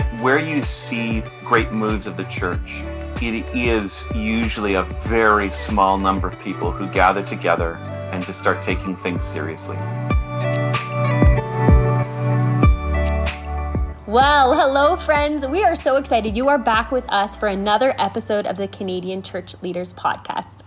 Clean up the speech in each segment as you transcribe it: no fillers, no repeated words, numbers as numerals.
where you see great moves of the church, it is usually a very small number of people who gather together and just start taking things seriously. Well, hello friends. We are so excited you are back with us for another episode of the Canadian Church Leaders Podcast.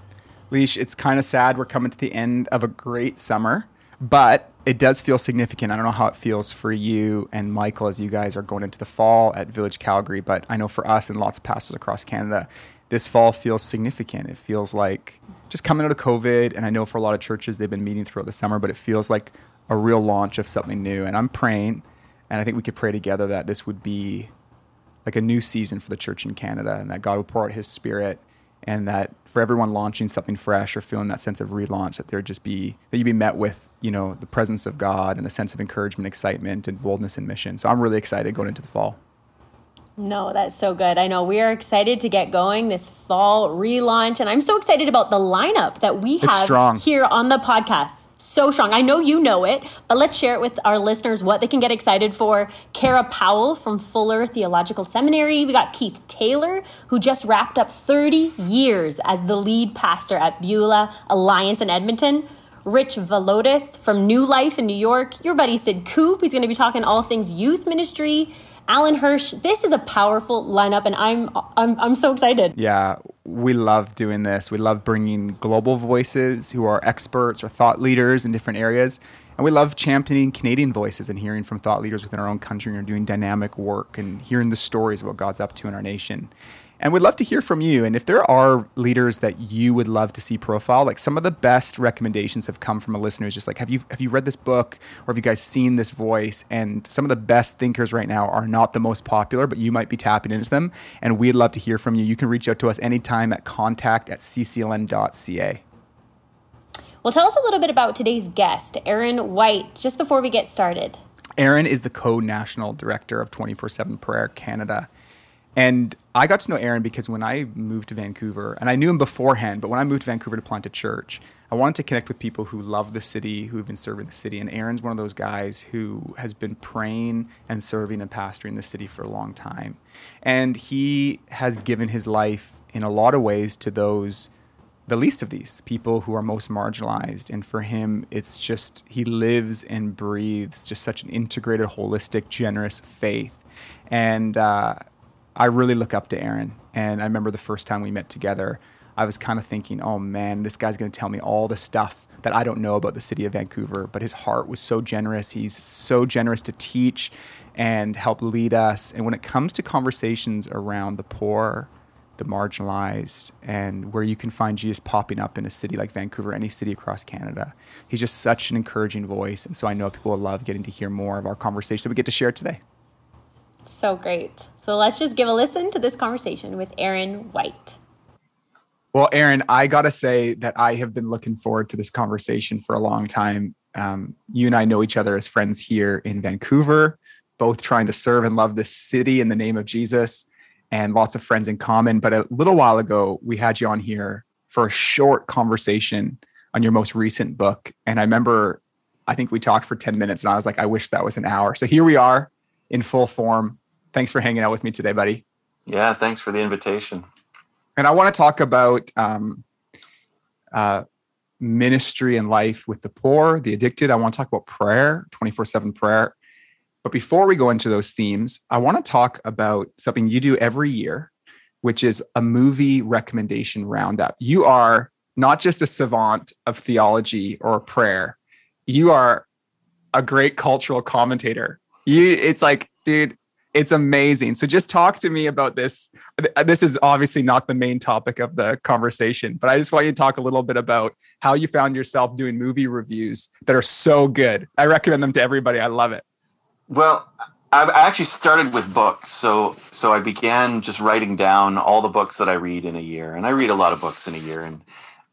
Leesh, it's kind of sad we're coming to the end of a great summer, but it does feel significant. I don't know how it feels for you and Michael as you guys are going into the fall at Village Calgary, but I know for us and lots of pastors across Canada, this fall feels significant. It feels like just coming out of COVID, and I know for a lot of churches, they've been meeting throughout the summer, but it feels like a real launch of something new. And I'm praying, and I think we could pray together that this would be like a new season for the church in Canada, and that God would pour out his spirit, and that for everyone launching something fresh or feeling that sense of relaunch, that there would just be, that you'd be met with, you know, the presence of God and a sense of encouragement, excitement, and boldness in mission. So I'm really excited going into the fall. No, that's so good. I know we are excited to get going this fall relaunch. And I'm so excited about the lineup that we have here on the podcast. So strong. I know you know it, but let's share it with our listeners what they can get excited for. Kara Powell from Fuller Theological Seminary. We got Keith Taylor, who just wrapped up 30 years as the lead pastor at Beulah Alliance in Edmonton. Rich Velotis from New Life in New York. Your buddy Sid Coop. He's going to be talking all things youth ministry. Alan Hirsch. This is a powerful lineup, and I'm so excited. Yeah, we love doing this. We love bringing global voices who are experts or thought leaders in different areas, and we love championing Canadian voices and hearing from thought leaders within our own country who are doing dynamic work and hearing the stories of what God's up to in our nation. And we'd love to hear from you. And if there are leaders that you would love to see profiled, like some of the best recommendations have come from a listener who's just like, have you read this book, or have you guys seen this voice? And some of the best thinkers right now are not the most popular, but you might be tapping into them. And we'd love to hear from you. You can reach out to us anytime at contact@ccln.ca. Well, tell us a little bit about today's guest, Aaron White, just before we get started. Aaron is the co-national director of 24-7 Prayer Canada. And I got to know Aaron because when I moved to Vancouver, and I knew him beforehand, but when I moved to Vancouver to plant a church, I wanted to connect with people who love the city, who have been serving the city. And Aaron's one of those guys who has been praying and serving and pastoring the city for a long time. And he has given his life in a lot of ways to those, the least of these, people who are most marginalized. And for him, it's just, he lives and breathes just such an integrated, holistic, generous faith. And, I really look up to Aaron, and I remember the first time we met together, I was kind of thinking, oh man, this guy's going to tell me all the stuff that I don't know about the city of Vancouver, but his heart was so generous. He's so generous to teach and help lead us. And when it comes to conversations around the poor, the marginalized, and where you can find Jesus popping up in a city like Vancouver, any city across Canada, he's just such an encouraging voice. And so I know people will love getting to hear more of our conversation that we get to share today. So great. So let's just give a listen to this conversation with Aaron White. Well, Aaron, I got to say that I have been looking forward to this conversation for a long time. You and I know each other as friends here in Vancouver, both trying to serve and love this city in the name of Jesus, and lots of friends in common. But a little while ago, we had you on here for a short conversation on your most recent book. And I remember, I think we talked for 10 minutes and I was like, I wish that was an hour. So here we are. In full form. Thanks for hanging out with me today, buddy. Yeah, thanks for the invitation. And I want to talk about ministry and life with the poor, the addicted. I want to talk about prayer, 24/7 prayer. But before we go into those themes, I want to talk about something you do every year, which is a movie recommendation roundup. You are not just a savant of theology or prayer. You are a great cultural commentator. It's like, dude, it's amazing. So just talk to me about this. This is obviously not the main topic of the conversation, but I just want you to talk a little bit about how you found yourself doing movie reviews that are so good. I recommend them to everybody. I love it. Well, I actually started with books. So I began just writing down all the books that I read in a year. And I read a lot of books in a year.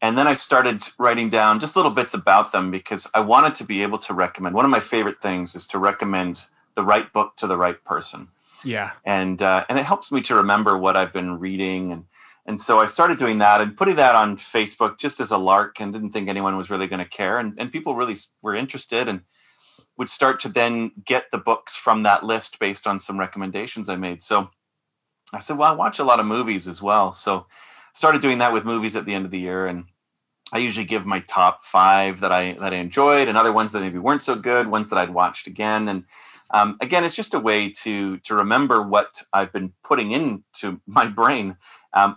And then I started writing down just little bits about them because I wanted to be able to recommend. One of my favorite things is to recommend the right book to the right person. Yeah. And it helps me to remember what I've been reading. And so I started doing that and putting that on Facebook just as a lark, and didn't think anyone was really going to care. And people really were interested. And would start to then get the books from that list based on some recommendations I made. So I said, well, I watch a lot of movies as well. So started doing that with movies at the end of the year. And I usually give my top five that I enjoyed and other ones that maybe weren't so good, ones that I'd watched again. And again, it's just a way to remember what I've been putting into my brain,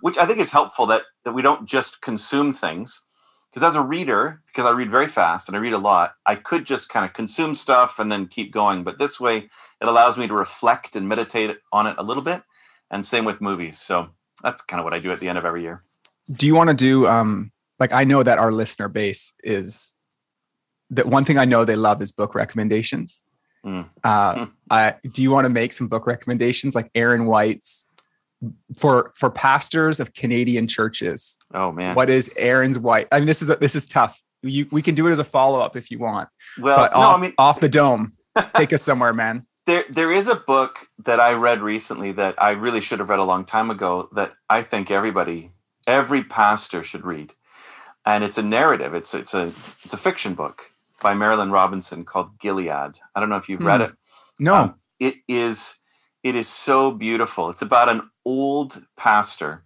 which I think is helpful that we don't just consume things. Because as a reader, because I read very fast and I read a lot, I could just kind of consume stuff and then keep going. But this way, it allows me to reflect and meditate on it a little bit. And same with movies. So that's kind of what I do at the end of every year. Do you want to do... like, I know that our listener base is that one thing I know they love is book recommendations. Mm. Do you want to make some book recommendations like Aaron White's for pastors of Canadian churches? Oh man. What is Aaron White? I mean, this is tough. We can do it as a follow-up if you want. Well, but off the dome, take us somewhere, man. There is a book that I read recently that I really should have read a long time ago that I think every pastor should read. And it's a narrative. It's a fiction book by Marilynne Robinson called Gilead. I don't know if you've read it. No. It is so beautiful. It's about an old pastor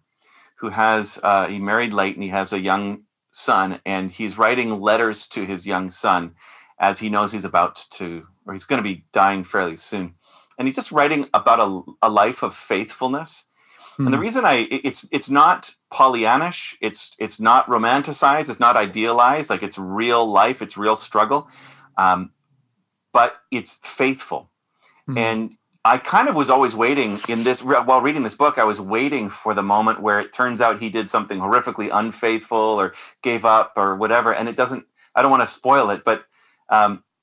who has he married late and he has a young son, and he's writing letters to his young son as he knows he's going to be dying fairly soon. And he's just writing about a life of faithfulness. And the reason it's not Pollyannish, it's not romanticized, it's not idealized, like it's real life, it's real struggle, but it's faithful. Mm-hmm. And I kind of was always waiting while reading this book, I was waiting for the moment where it turns out he did something horrifically unfaithful or gave up or whatever. And I don't want to spoil it, but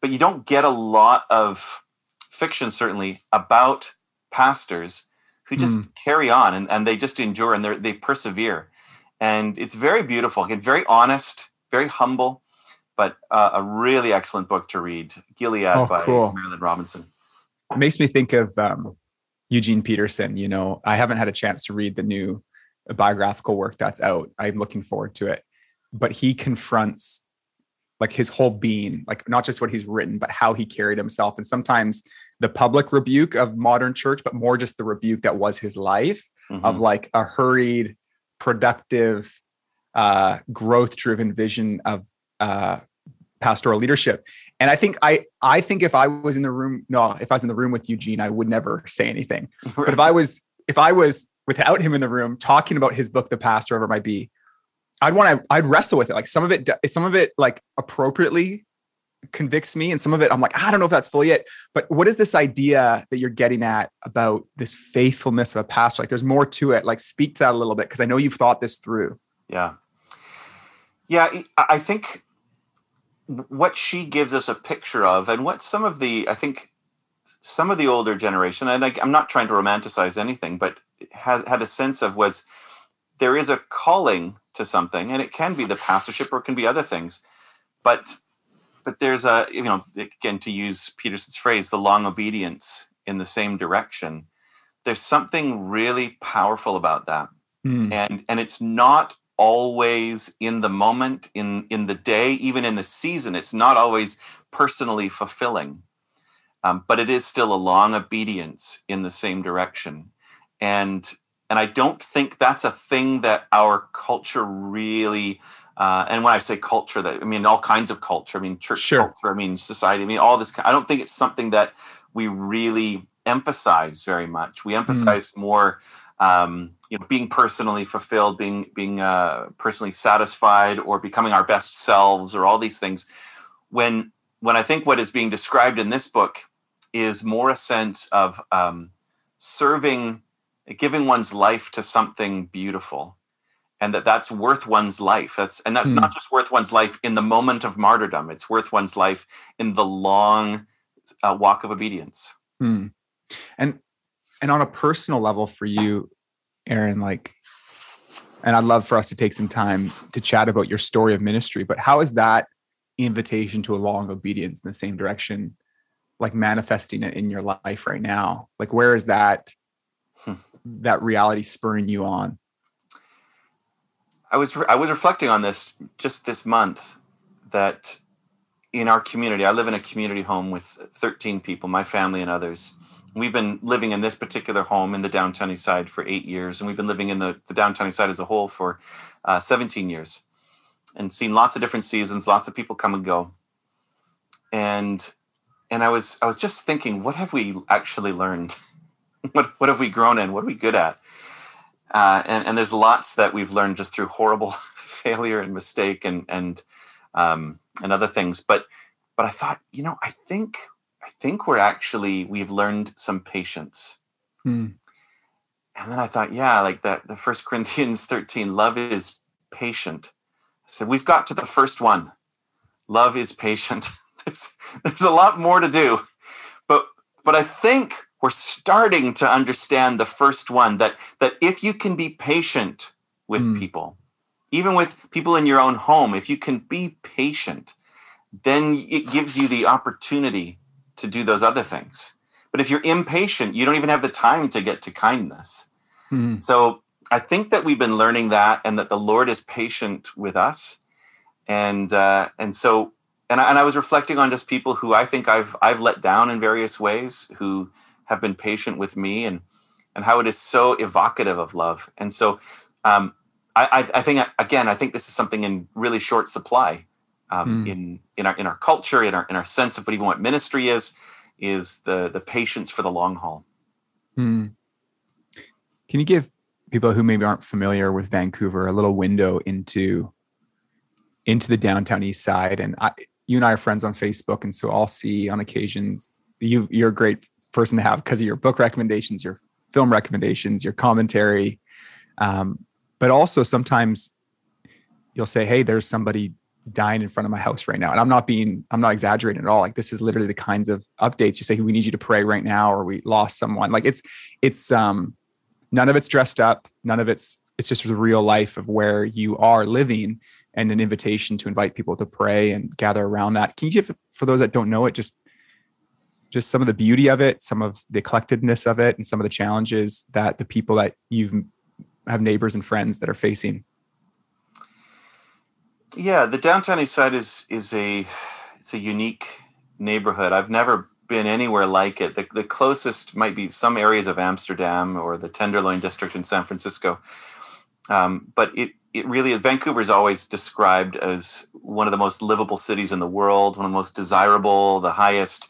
you don't get a lot of fiction, certainly, about pastors who just carry on and they just endure and they persevere. And it's very beautiful, again, very honest, very humble, but a really excellent book to read, Gilead by Marilynne Robinson. It makes me think of Eugene Peterson. You know, I haven't had a chance to read the new biographical work that's out. I'm looking forward to it. But he confronts like his whole being, like not just what he's written, but how he carried himself. And sometimes the public rebuke of modern church, but more just the rebuke that was his life of like a hurried, productive, growth-driven vision of pastoral leadership. And I think I think if I was in the room with Eugene, I would never say anything. But if I was without him in the room talking about his book, The Pastor Over My Bee, I'd wrestle with it. Like some of it like appropriately convicts me, and some of it I'm like, I don't know if that's fully it. But what is this idea that you're getting at about this faithfulness of a pastor? Like there's more to it. Like speak to that a little bit, because I know you've thought this through. Yeah. I think what she gives us a picture of, and what some of the older generation, and I'm not trying to romanticize anything, but had a sense of was there is a calling to something, and it can be the pastorship or it can be other things, but there's again, to use Peterson's phrase, the long obedience in the same direction. There's something really powerful about that. And it's not always in the moment, in the day, even in the season. It's not always personally fulfilling, but it is still a long obedience in the same direction. And I don't think that's a thing that our culture really... and when I say culture, that I mean all kinds of culture. I mean church culture. I mean society. I mean all this. I don't think it's something that we really emphasize very much. We emphasize more, being personally fulfilled, being personally satisfied, or becoming our best selves, or all these things. When I think what is being described in this book is more a sense of serving, giving one's life to something beautiful. And that's worth one's life. That's not just worth one's life in the moment of martyrdom. It's worth one's life in the long walk of obedience. And on a personal level for you, Aaron, and I'd love for us to take some time to chat about your story of ministry. But how is that invitation to a long obedience in the same direction, like manifesting it in your life right now? Like, where is that reality spurring you on? I was reflecting on this just this month, that in our community. I live in a community home with 13 people, my family and others. We've been living in this particular home in the downtown Eastside for 8 years, and we've been living in the downtown Eastside as a whole for 17 years and seen lots of different seasons, lots of people come and go. And I was just thinking, what have we actually learned? What have we grown in? What are we good at? And there's lots that we've learned just through horrible failure and mistake and other things. But I thought, you know, I think we've learned some patience. And then I thought, yeah, like the First Corinthians 13, love is patient. I said, we've got to the first one. Love is patient. There's a lot more to do, but I think we're starting to understand the first one, that if you can be patient with people, even with people in your own home, if you can be patient, then it gives you the opportunity to do those other things. But if you're impatient, you don't even have the time to get to kindness. So I think that we've been learning that, and that the Lord is patient with us. And I was reflecting on just people who I think I've let down in various ways, who have been patient with me, and how it is so evocative of love. And so I think this is something in really short supply in our culture, in our sense of what ministry is the patience for the long haul. Can you give people who maybe aren't familiar with Vancouver a little window into the downtown east side? And you and I are friends on Facebook, and so I'll see on occasions, you're a great person to have because of your book recommendations, your film recommendations, your commentary. But also sometimes you'll say, hey, there's somebody dying in front of my house right now. And I'm not exaggerating at all. Like, this is literally the kinds of updates you say, hey, we need you to pray right now, or we lost someone. Like it's none of it's dressed up. None of it's just the real life of where you are living, and an invitation to invite people to pray and gather around that. Can you give, for those that don't know it, just some of the beauty of it, some of the collectiveness of it, and some of the challenges that the people that you have neighbors and friends that are facing? Yeah, the downtown Eastside is a unique neighborhood. I've never been anywhere like it. The closest might be some areas of Amsterdam or the Tenderloin district in San Francisco. But it really, Vancouver is always described as one of the most livable cities in the world, one of the most desirable, the highest,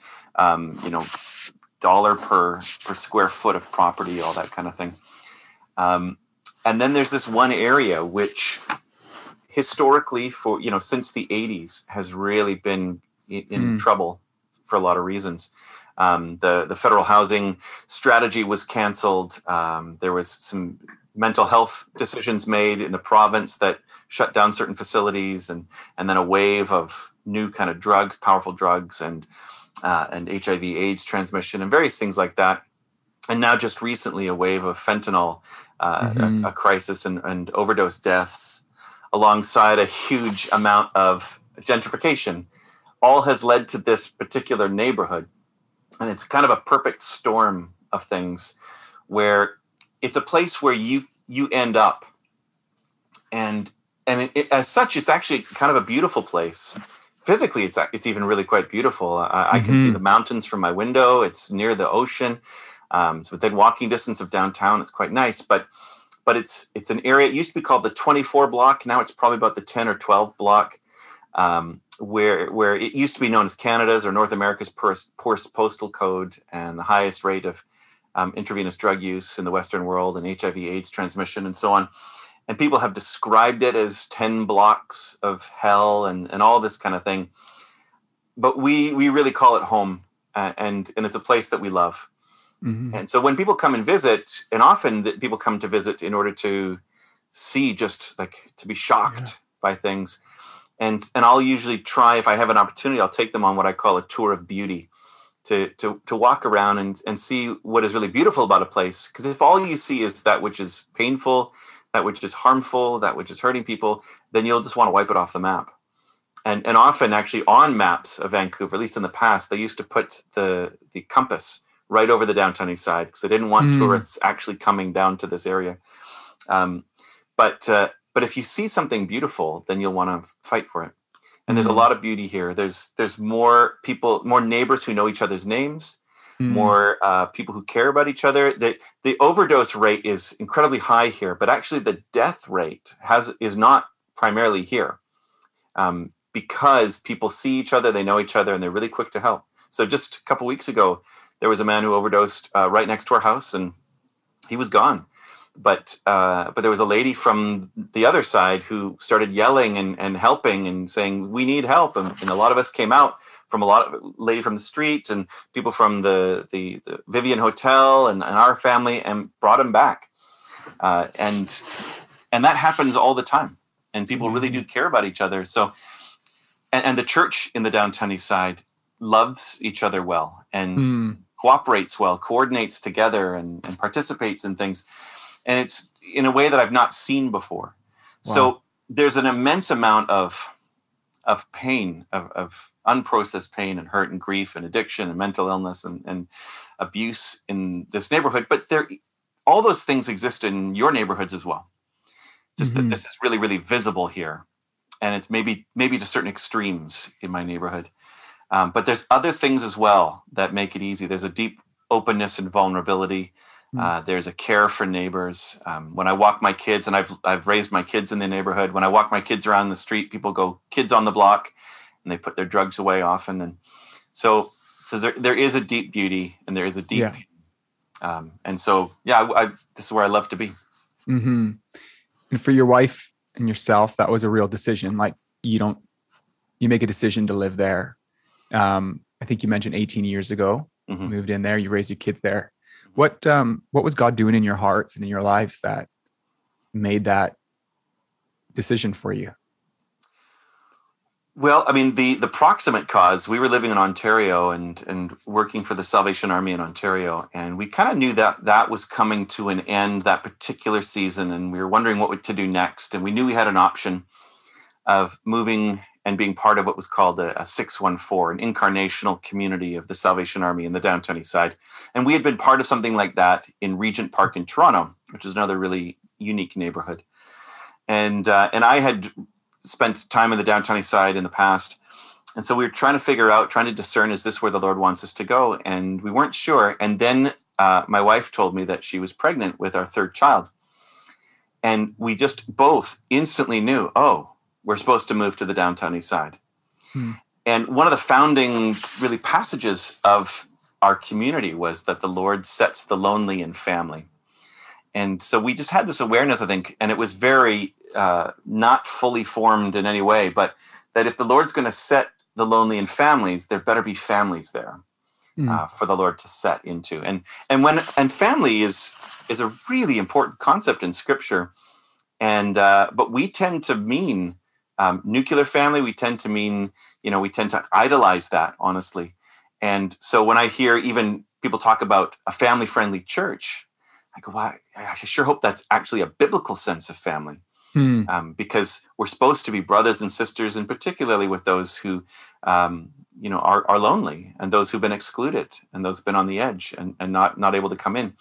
dollar per square foot of property, all that kind of thing. And then there's this one area which historically since the 80s has really been in trouble for a lot of reasons. The federal housing strategy was canceled. There was some mental health decisions made in the province that shut down certain facilities, and then a wave of new kind of drugs, powerful drugs, and HIV AIDS transmission and various things like that. And now just recently a wave of fentanyl, a crisis and overdose deaths, alongside a huge amount of gentrification, all has led to this particular neighborhood. And it's kind of a perfect storm of things where it's a place where you end up, and it, as such, it's actually kind of a beautiful place. Physically, it's even really quite beautiful. I can see the mountains from my window. It's near the ocean, so within walking distance of downtown. It's quite nice, but it's an area. It used to be called the 24 block. Now it's probably about the 10 or 12 block, where it used to be known as Canada's or North America's poorest postal code and the highest rate of intravenous drug use in the Western world, and HIV/AIDS transmission, and so on. And people have described it as 10 blocks of hell and all this kind of thing. But we really call it home, and it's a place that we love. And so when people come and visit, and often people come to visit in order to see, just like to be shocked by things. And I'll usually try, if I have an opportunity, I'll take them on what I call a tour of beauty, to walk around and see what is really beautiful about a place. Because if all you see is that which is painful, that which is harmful, that which is hurting people, then you'll just want to wipe it off the map. And often actually on maps of Vancouver, at least in the past, they used to put the compass right over the downtown east side because they didn't want tourists actually coming down to this area. But if you see something beautiful, then you'll want to fight for it. And there's a lot of beauty here. There's more people, more neighbors who know each other's names, more people who care about each other. The overdose rate is incredibly high here, but actually the death rate is not primarily here because people see each other, they know each other, and they're really quick to help. So just a couple weeks ago, there was a man who overdosed right next to our house, and he was gone. But there was a lady from the other side who started yelling and helping and saying, we need help. And a lot of us came out from lady from the street and people from the Vivian Hotel and our family and brought him back. And that happens all the time. And people really do care about each other. So, and the church in the downtown Eastside loves each other well and cooperates well, coordinates together and participates in things. And it's in a way that I've not seen before. Wow. So there's an immense amount of pain, of unprocessed pain and hurt and grief and addiction and mental illness and abuse in this neighborhood. But all those things exist in your neighborhoods as well. Just that this is really, really visible here. And it's maybe to certain extremes in my neighborhood. But there's other things as well that make it easy. There's a deep openness and vulnerability. There's a care for neighbors. When I walk my kids, and I've raised my kids in the neighborhood, when I walk my kids around the street, people go, kids on the block, and they put their drugs away often. And so there is a deep beauty and there is a deep pain. And so, this is where I love to be. Mm-hmm. And for your wife and yourself, that was a real decision. Like you make a decision to live there. I think you mentioned 18 years ago, you moved in there, you raised your kids there. What was God doing in your hearts and in your lives that made that decision for you? Well, I mean, the proximate cause, we were living in Ontario and working for the Salvation Army in Ontario. And we kind of knew that was coming to an end that particular season. And we were wondering what to do next. And we knew we had an option of moving and being part of what was called a 614, an incarnational community of the Salvation Army in the downtown Eastside. And we had been part of something like that in Regent Park in Toronto, which is another really unique neighborhood. And I had spent time in the downtown Eastside in the past. And so we were trying to discern, is this where the Lord wants us to go? And we weren't sure. And then my wife told me that she was pregnant with our third child. And we just both instantly knew, we're supposed to move to the downtown Eastside. And one of the founding really passages of our community was that the Lord sets the lonely in family. And so we just had this awareness, I think, and it was very not fully formed in any way, but that if the Lord's going to set the lonely in families, there better be families there for the Lord to set into. And family is a really important concept in Scripture. But we tend to mean nuclear family, we tend to idolize that, honestly. And so when I hear even people talk about a family-friendly church, I go, wow, I sure hope that's actually a biblical sense of family, because we're supposed to be brothers and sisters, and particularly with those who, are lonely, and those who've been excluded, and those who've been on the edge and not able to come in,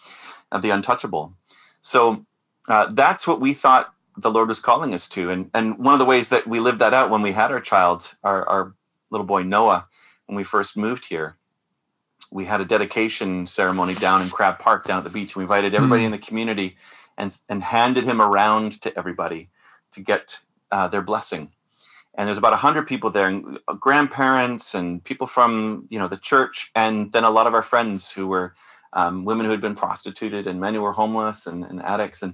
the untouchable. So that's what we thought the Lord was calling us to. And one of the ways that we lived that out when we had our child, our little boy Noah, when we first moved here, we had a dedication ceremony down in Crab Park, down at the beach. We invited everybody in the community and handed him around to everybody to get their blessing. And there's about 100 people there, and grandparents and people from, the church. And then a lot of our friends who were women who had been prostituted and men who were homeless and addicts.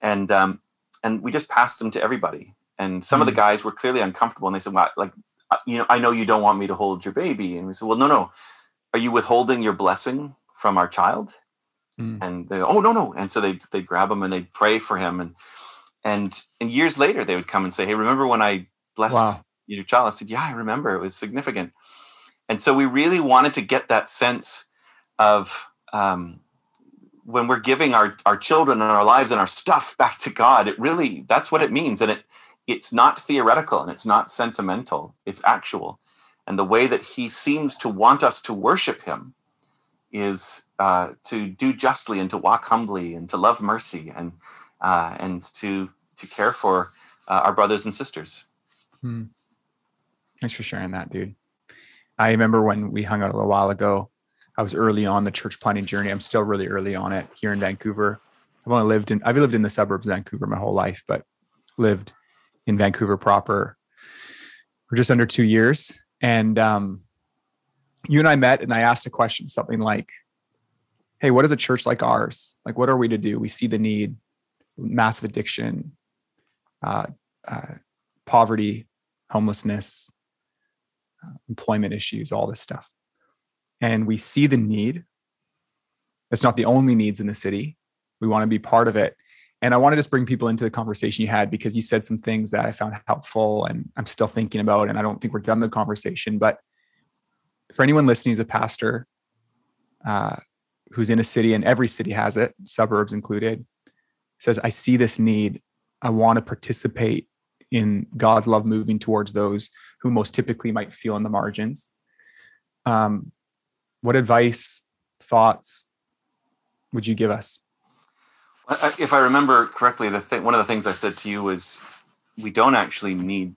And we just passed them to everybody. And some of the guys were clearly uncomfortable, and they said, well, I know you don't want me to hold your baby. And we said, well, no. Are you withholding your blessing from our child? And they go, oh, no. And so they grab him and they pray for him. And years later, they would come and say, hey, remember when I blessed your child? I said, yeah, I remember. It was significant. And so we really wanted to get that sense of when we're giving our children and our lives and our stuff back to God, that's what it means. And it's not theoretical and it's not sentimental, it's actual. And the way that he seems to want us to worship him is to do justly and to walk humbly and to love mercy and to care for our brothers and sisters. Thanks for sharing that, dude. I remember when we hung out a little while ago, I was early on the church planting journey. I'm still really early on it here in Vancouver. I've lived in the suburbs of Vancouver my whole life, but lived in Vancouver proper for just under 2 years. And you and I met, and I asked a question, something like, hey, what is a church like ours? Like, what are we to do? We see the need, massive addiction, poverty, homelessness, employment issues, all this stuff. And we see the need. It's not the only needs in the city. We want to be part of it. And I want to just bring people into the conversation you had, because you said some things that I found helpful and I'm still thinking about, and I don't think we're done with the conversation. But for anyone listening who's a pastor, who's in a city, and every city has it, suburbs included, says, I see this need. I want to participate in God's love moving towards those who most typically might feel in the margins. What advice, thoughts would you give us? If I remember correctly, one of the things I said to you was, we don't actually need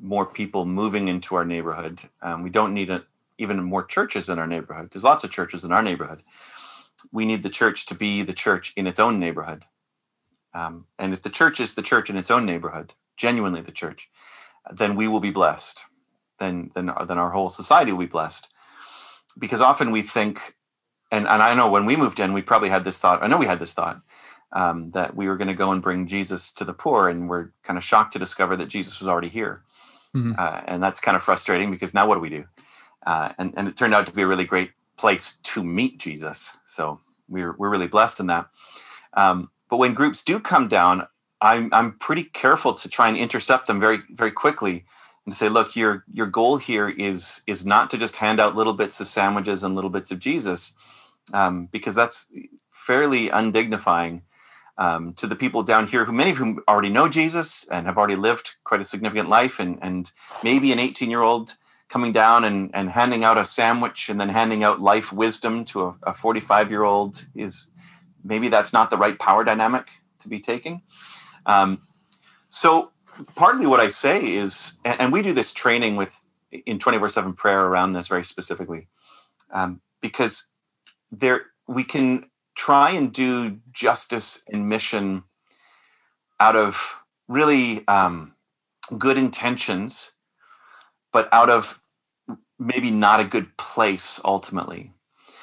more people moving into our neighborhood. We don't need even more churches in our neighborhood. There's lots of churches in our neighborhood. We need the church to be the church in its own neighborhood. And if the church is the church in its own neighborhood, genuinely the church, then we will be blessed. Then our whole society will be blessed. Because often we think, and I know when we moved in, we probably had this thought. I know we had this thought. That we were going to go and bring Jesus to the poor, and we're kind of shocked to discover that Jesus was already here. Mm-hmm. And that's kind of frustrating, because now what do we do? And it turned out to be a really great place to meet Jesus. So we're really blessed in that. But when groups do come down, I'm pretty careful to try and intercept them very, very quickly and say, look, your goal here is not to just hand out little bits of sandwiches and little bits of Jesus, because that's fairly undignifying. To the people down here, who many of whom already know Jesus and have already lived quite a significant life, and maybe an 18-year-old coming down and handing out a sandwich and then handing out life wisdom to a 45-year-old is, maybe that's not the right power dynamic to be taking. So partly what I say is, and we do this training in 24/7 prayer around this very specifically, because we can try and do justice and mission out of really good intentions, but out of maybe not a good place ultimately.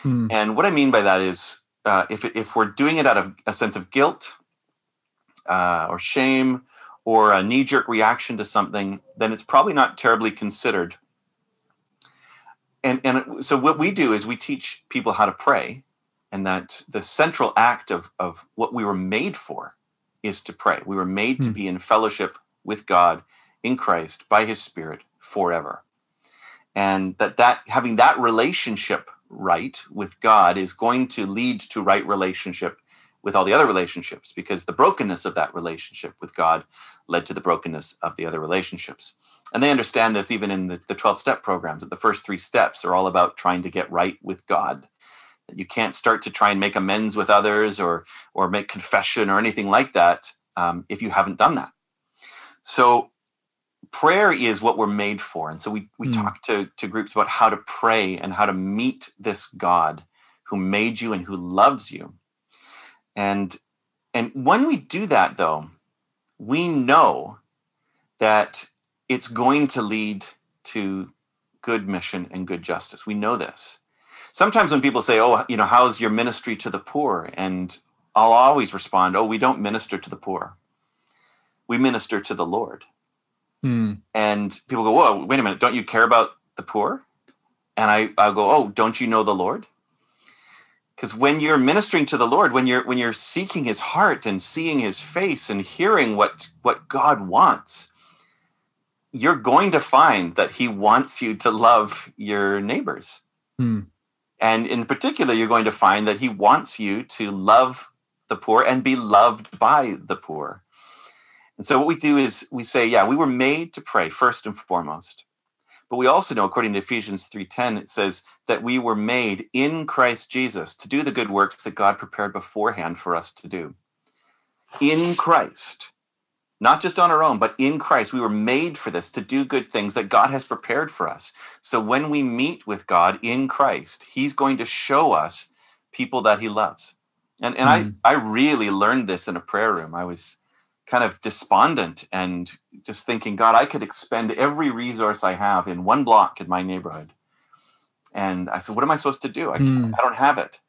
Hmm. And what I mean by that is, if we're doing it out of a sense of guilt or shame or a knee-jerk reaction to something, then it's probably not terribly considered. And so what we do is we teach people how to pray. And that the central act of what we were made for is to pray. We were made to be in fellowship with God in Christ by his Spirit forever. And that having that relationship right with God is going to lead to right relationship with all the other relationships, because the brokenness of that relationship with God led to the brokenness of the other relationships. And they understand this even in the 12-step programs, that the first 3 steps are all about trying to get right with God. You can't start to try and make amends with others or make confession or anything like that if you haven't done that. So prayer is what we're made for. And so we talk to groups about how to pray and how to meet this God who made you and who loves you. And when we do that, though, we know that it's going to lead to good mission and good justice. We know this. Sometimes when people say, oh, you know, how's your ministry to the poor? And I'll always respond, oh, we don't minister to the poor. We minister to the Lord. Mm. And people go, whoa, wait a minute, don't you care about the poor? And I'll go, oh, don't you know the Lord? Because when you're ministering to the Lord, when you're seeking his heart and seeing his face and hearing what God wants, you're going to find that he wants you to love your neighbors. Mm. And in particular, you're going to find that he wants you to love the poor and be loved by the poor. And so what we do is we say, yeah, we were made to pray first and foremost. But we also know, according to Ephesians 3:10, it says that we were made in Christ Jesus to do the good works that God prepared beforehand for us to do. In Christ, Not just on our own, but in Christ. We were made for this, to do good things that God has prepared for us. So when we meet with God in Christ, he's going to show us people that he loves. And I really learned this in a prayer room. I was kind of despondent and just thinking, God, I could expend every resource I have in one block in my neighborhood. And I said, what am I supposed to do? I don't have it.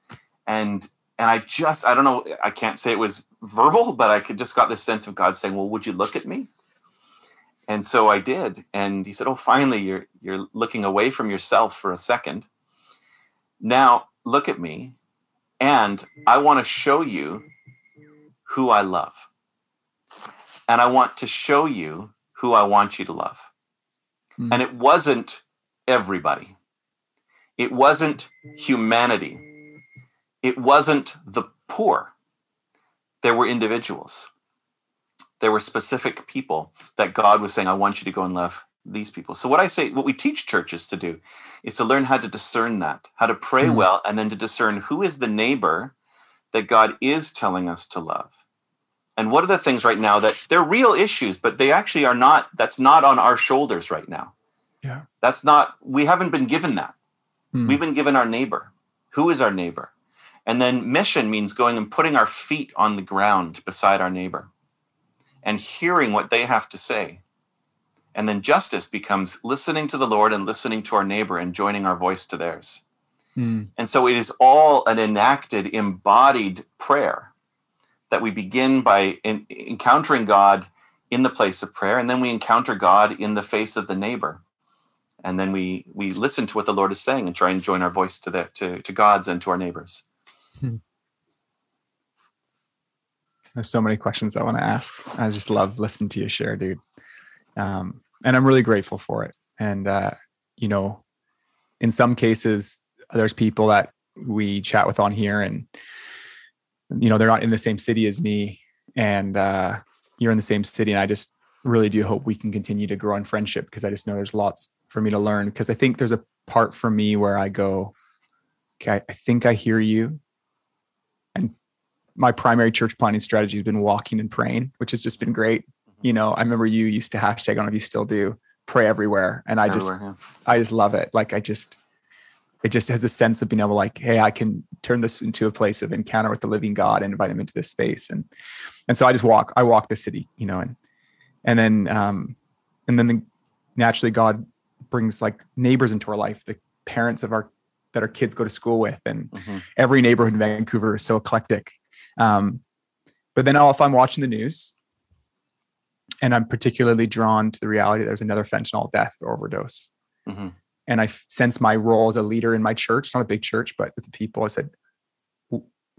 And I don't know, I can't say it was verbal, but I just got this sense of God saying, well, would you look at me? And so I did. And he said, oh, finally, you're looking away from yourself for a second. Now look at me, and I want to show you who I love. And I want to show you who I want you to love. Mm. And it wasn't everybody. It wasn't humanity. It wasn't the poor. There were individuals. There were specific people that God was saying, I want you to go and love these people. So what we teach churches to do is to learn how to discern that, how to pray well, and then to discern who is the neighbor that God is telling us to love. And what are the things right now that they're real issues, but they actually are not, that's not on our shoulders right now. Yeah. We haven't been given that. We've been given our neighbor. Who is our neighbor? And then mission means going and putting our feet on the ground beside our neighbor and hearing what they have to say. And then justice becomes listening to the Lord and listening to our neighbor and joining our voice to theirs. Mm. And so it is all an enacted, embodied prayer that we begin by encountering God in the place of prayer. And then we encounter God in the face of the neighbor. And then we listen to what the Lord is saying and try and join our voice to God's and to our neighbors. There's so many questions I want to ask. I just love listening to you share, dude. And I'm really grateful for it. And, you know, in some cases, there's people that we chat with on here and, you know, they're not in the same city as me and you're in the same city. And I just really do hope we can continue to grow in friendship because I just know there's lots for me to learn. Because I think there's a part for me where I go, okay, I think I hear you. And my primary church planning strategy has been walking and praying, which has just been great. You know, I remember you used to hashtag, I don't know if you still do, pray everywhere. And I just love it. Like it just has this sense of being able like, hey, I can turn this into a place of encounter with the living God and invite him into this space. And so I walk the city, you know, and then naturally God brings like neighbors into our life, the parents of that our kids go to school with. And every neighborhood in Vancouver is so eclectic. But then if I'm watching the news and I'm particularly drawn to the reality that there's another fentanyl death or overdose. Mm-hmm. And I sense my role as a leader in my church, it's not a big church, but with the people, I said,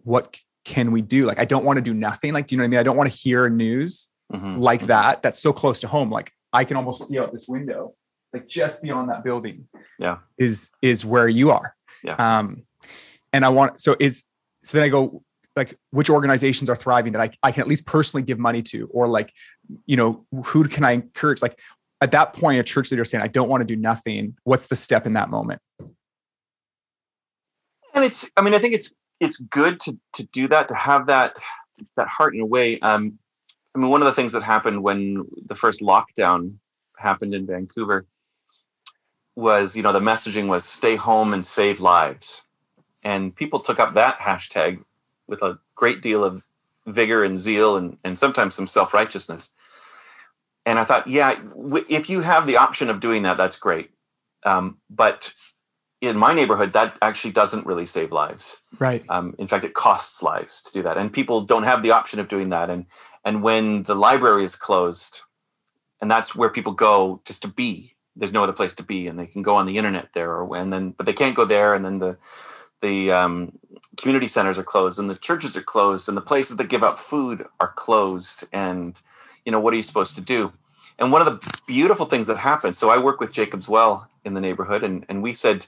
what can we do? Like, I don't want to do nothing. Like, do you know what I mean? I don't want to hear news like that. That's so close to home. Like I can almost see out this window, like just beyond that building is where you are. Yeah. So then I go like, which organizations are thriving that I can at least personally give money to, or like, you know, who can I encourage? Like at that point, a church leader saying, I don't want to do nothing. What's the step in that moment? And I think it's good to do that, to have that heart in a way. One of the things that happened when the first lockdown happened in Vancouver was, you know, the messaging was stay home and save lives. And people took up that hashtag with a great deal of vigor and zeal and sometimes some self-righteousness. And I thought, yeah, if you have the option of doing that, that's great. But in my neighborhood, that actually doesn't really save lives. Right. In fact, it costs lives to do that. And people don't have the option of doing that. And when the library is closed, and that's where people go just to be, there's no other place to be. And they can go on the internet there, but they can't go there. And then the community centers are closed and the churches are closed and the places that give out food are closed. And, you know, what are you supposed to do? And one of the beautiful things that happened, so I work with Jacob's Well in the neighborhood and we said,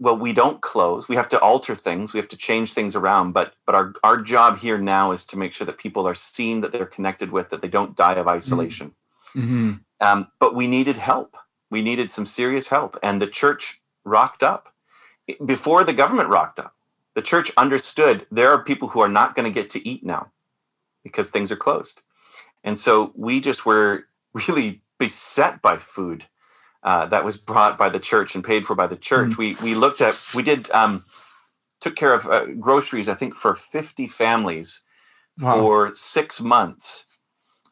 well, we don't close. We have to alter things. We have to change things around. But our job here now is to make sure that people are seen, that they're connected with, that they don't die of isolation. Mm-hmm. But we needed help. We needed some serious help. And the church rocked up. Before the government rocked up, the church understood there are people who are not going to get to eat now because things are closed. And so we just were really beset by food that was brought by the church and paid for by the church. Mm-hmm. We looked at, we did, took care of groceries, I think, for 50 families for 6 months.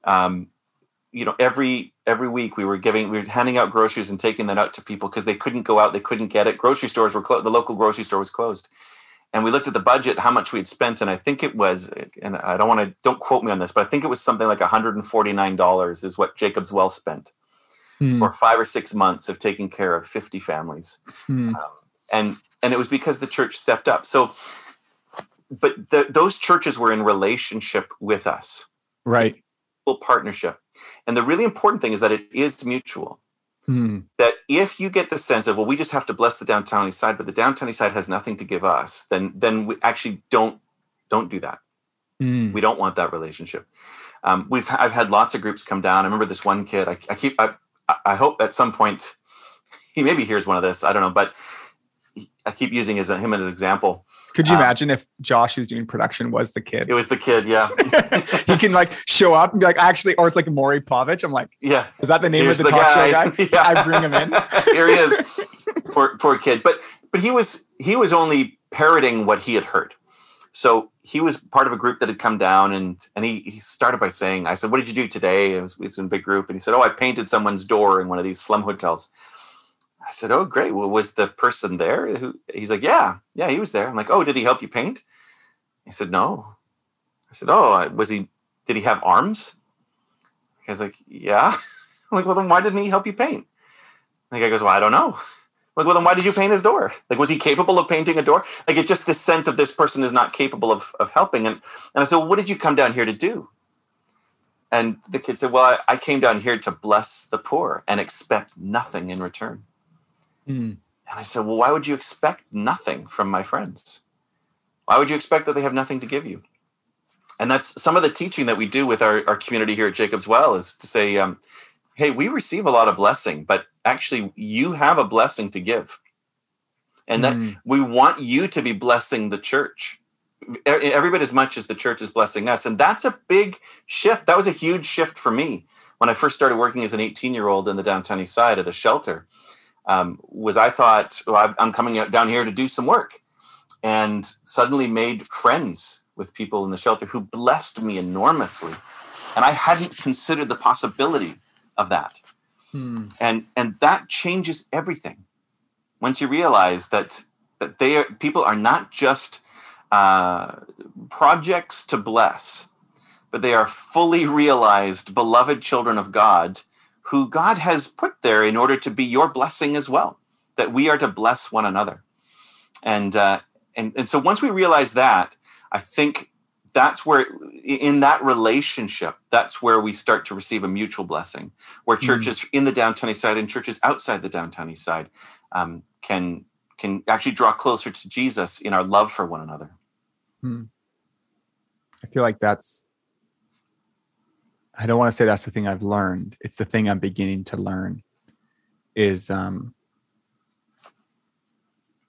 You know, every week we were handing out groceries and taking that out to people because they couldn't go out, they couldn't get it. Grocery stores were closed. The local grocery store was closed. And we looked at the budget, how much we had spent, and I think it was, and I don't quote me on this, but I think it was something like $149 is what Jacob's Well spent for 5 or 6 months of taking care of 50 families. And it was because the church stepped up. So, but those churches were in relationship with us. Right. Full partnership. And the really important thing is that it is mutual. That if you get the sense of, well, we just have to bless the downtown east side, but the downtown east side has nothing to give us, then we actually don't do that. We don't want that relationship. I've had lots of groups come down. I remember this one kid. I hope at some point he maybe hears one of this. I don't know, but I keep using him as an example. Could you imagine if Josh, who's doing production, was the kid? It was the kid, yeah. He can like show up and be like, actually, or it's like Maury Povich. I'm like, yeah, is that the name of the talk show guy? Yeah. I bring him in. Here he is, poor kid. But he was only parroting what he had heard. So he was part of a group that had come down, and he started by saying, I said, what did you do today? It was in a big group, and he said, oh, I painted someone's door in one of these slum hotels. I said, oh, great. Well, was the person there? He's like, yeah, he was there. I'm like, oh, did he help you paint? He said, no. I said, oh, did he have arms? I was like, yeah. I'm like, well, then why didn't he help you paint? And the guy goes, well, I don't know. I'm like, well, then why did you paint his door? Like, was he capable of painting a door? Like, it's just this sense of this person is not capable of helping. And I said, well, what did you come down here to do? And the kid said, well, I came down here to bless the poor and expect nothing in return. And I said, well, why would you expect nothing from my friends? Why would you expect that they have nothing to give you? And that's some of the teaching that we do with our community here at Jacob's Well is to say, hey, we receive a lot of blessing, but actually you have a blessing to give. And that we want you to be blessing the church. Every bit as much as the church is blessing us. And that's a big shift. That was a huge shift for me when I first started working as an 18-year-old in the downtown east side at a shelter. I thought, well, I'm coming out down here to do some work, and suddenly made friends with people in the shelter who blessed me enormously. And I hadn't considered the possibility of that. And that changes everything. Once you realize that people are not just projects to bless, but they are fully realized, beloved children of God who God has put there in order to be your blessing as well, that we are to bless one another. And so once we realize that, I think that's where, in that relationship, that's where we start to receive a mutual blessing, where churches in the downtown east side and churches outside the downtown east side can actually draw closer to Jesus in our love for one another. I feel like I don't want to say that's the thing I've learned. It's the thing I'm beginning to learn is,